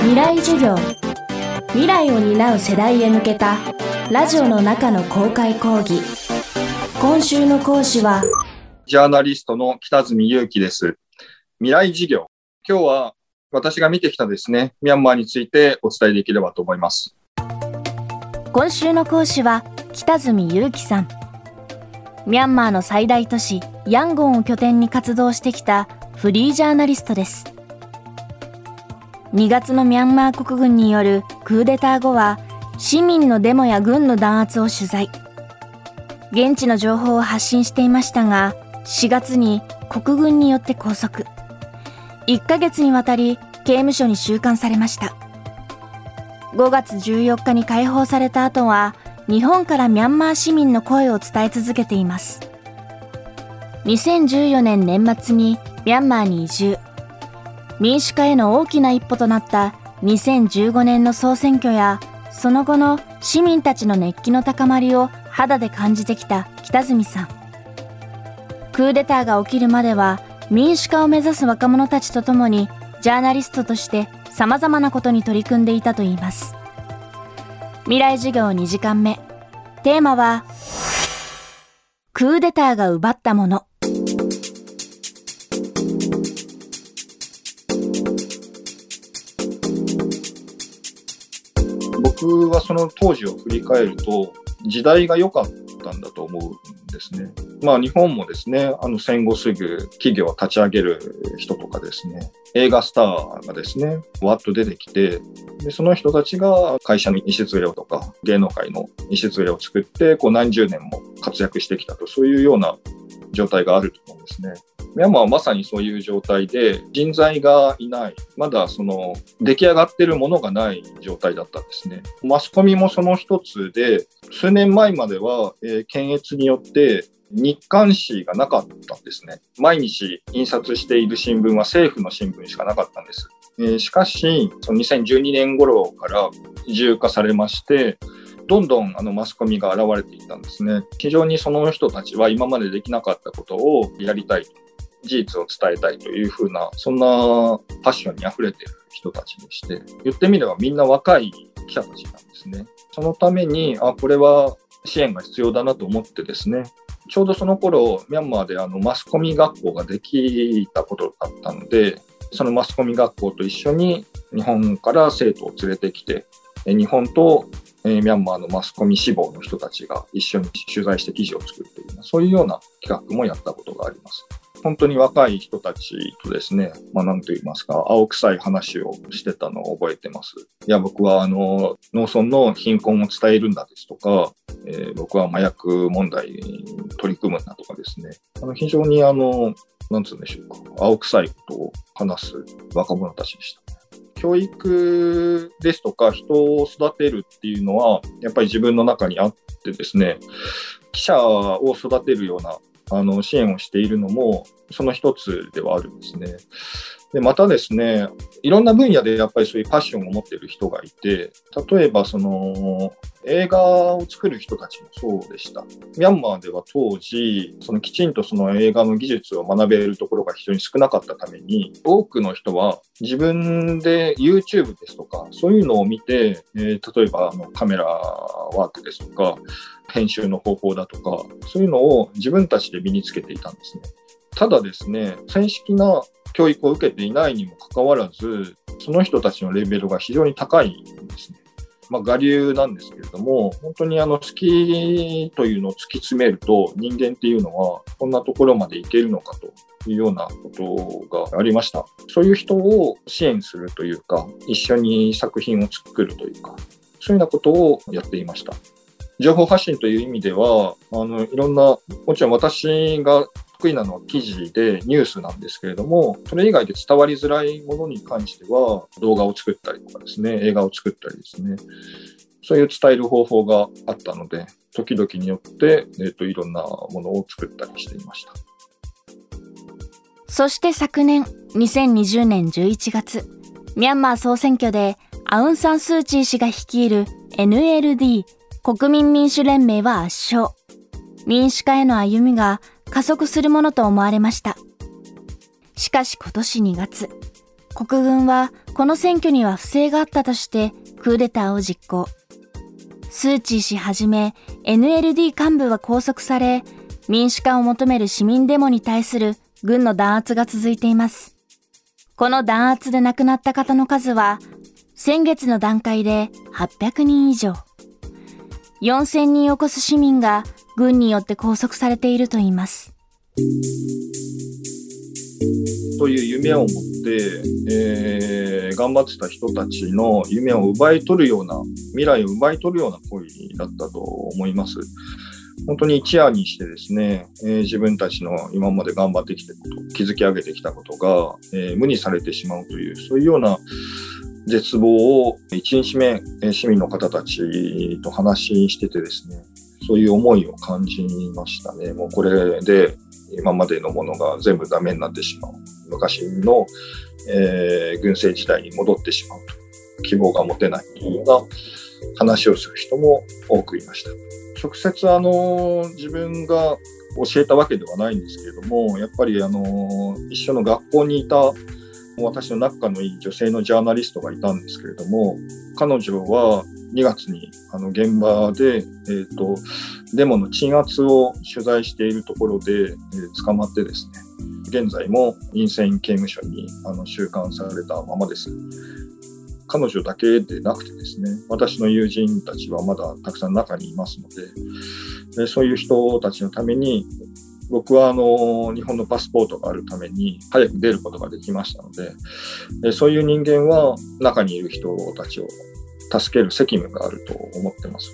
未来授業、未来を担う世代へ向けたラジオの中の公開講義。今週の講師はジャーナリストの北角裕樹です。未来授業、今日は私が見てきたですね、ミャンマーについてお伝えできればと思います。今週の講師は北角裕樹さん。ミャンマーの最大都市ヤンゴンを拠点に活動してきたフリージャーナリストです。2月のミャンマー国軍によるクーデター後は、市民のデモや軍の弾圧を取材、現地の情報を発信していましたが、4月に国軍によって拘束、1ヶ月にわたり刑務所に収監されました。5月14日に解放された後は、日本からミャンマー市民の声を伝え続けています。2014年年末にミャンマーに移住、民主化への大きな一歩となった2015年の総選挙や、その後の市民たちの熱気の高まりを肌で感じてきた北角さん。クーデターが起きるまでは、民主化を目指す若者たちとともにジャーナリストとして様々なことに取り組んでいたといいます。未来授業2時間目、テーマはクーデターが奪ったもの。僕はその当時を振り返ると、時代が良かったんだと思うんですね。日本もですね、戦後すぐ企業を立ち上げる人とかですね、映画スターがですね、わっと出てきて、でその人たちが会社の礎をとか、芸能界の礎を作って、何十年も活躍してきたと、そういうような状態があると思うんですね。ミャンマーはまさにそういう状態で、人材がいない、まだ出来上がってるものがない状態だったんですね。マスコミもその一つで、数年前までは、検閲によって日刊紙がなかったんですね。毎日印刷している新聞は政府の新聞しかなかったんです。しかし、2012年頃から自由化されまして、どんどんマスコミが現れていたんですね。非常にその人たちは今までできなかったことをやりたい、事実を伝えたいというふうな、そんなパッションにあふれている人たちでして、言ってみればみんな若い記者たちなんですね。そのためにこれは支援が必要だなと思ってですね、ちょうどその頃ミャンマーでマスコミ学校ができたことだったので、そのマスコミ学校と一緒に日本から生徒を連れてきて、日本とミャンマーのマスコミ志望の人たちが一緒に取材して記事を作るという、そういうような企画もやったことがあります。本当に若い人たちとですね、何と言いますか、青臭い話をしてたのを覚えてます。いや、僕は農村の貧困を伝えるんだですとか、僕は麻薬問題に取り組むんだとかですね、非常に何つうんでしょうか、青臭いことを話す若者たちでした。教育ですとか人を育てるっていうのはやっぱり自分の中にあってですね、記者を育てるような支援をしているのもその一つではあるんですね。でまたですね、いろんな分野でやっぱりそういうパッションを持っている人がいて、例えば映画を作る人たちもそうでした。ミャンマーでは当時きちんと映画の技術を学べるところが非常に少なかったために、多くの人は自分で YouTube ですとかそういうのを見て、例えばカメラワークですとか編集の方法だとか、そういうのを自分たちで身につけていたんですね。ただですね、正式な教育を受けていないにもかかわらず、その人たちのレベルが非常に高いんですね。我流なんですけれども、本当に好きというのを突き詰めると、人間っていうのはこんなところまでいけるのかというようなことがありました。そういう人を支援するというか、一緒に作品を作るというか、そういうようなことをやっていました。情報発信という意味では、いろんな、もちろん私が得意なのは記事でニュースなんですけれども、それ以外で伝わりづらいものに関しては動画を作ったりとかですね、映画を作ったりですね、そういう伝える方法があったので、時々によって、いろんなものを作ったりしていました。そして昨年2020年11月、ミャンマー総選挙でアウン・サン・スー・チー氏が率いる NLD 国民民主連盟は圧勝。民主化への歩みが加速するものと思われました。しかし今年2月、国軍はこの選挙には不正があったとしてクーデターを実行。スー・チー氏はじめ NLD 幹部は拘束され、民主化を求める市民デモに対する軍の弾圧が続いています。この弾圧で亡くなった方の数は先月の段階で800人以上。4000人を超す市民が軍によって拘束されているといいます。という夢を持って、頑張ってた人たちの夢を奪い取るような、未来を奪い取るような行為だったと思います。本当に一夜にしてですね、自分たちの今まで頑張ってきたこと、築き上げてきたことが、無にされてしまうという、そういうような絶望を1日目、市民の方たちと話しててですね、そういう思いを感じましたね。もうこれで今までのものが全部ダメになってしまう。昔の、軍政時代に戻ってしまうと。希望が持てないような話をする人も多くいました。直接自分が教えたわけではないんですけれども、やっぱり一緒の学校にいた私の仲のいい女性のジャーナリストがいたんですけれども、彼女は2月に現場で、デモの鎮圧を取材しているところで、捕まってですね、現在も院政刑務所に収監されたままです。彼女だけでなくてですね、私の友人たちはまだたくさん中にいますので、そういう人たちのために僕は日本のパスポートがあるために早く出ることができましたので、そういう人間は中にいる人たちを助ける責務があると思ってます。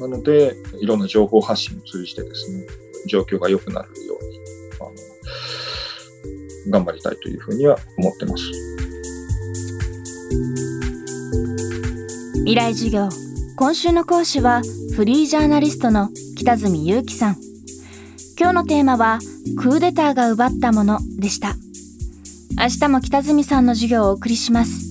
なので、いろんな情報発信を通じてですね、状況が良くなるように頑張りたいというふうには思ってます。未来授業。今週の講師はフリージャーナリストの北角裕樹さん。今日のテーマはクーデターが奪ったものでした。明日も北角さんの授業をお送りします。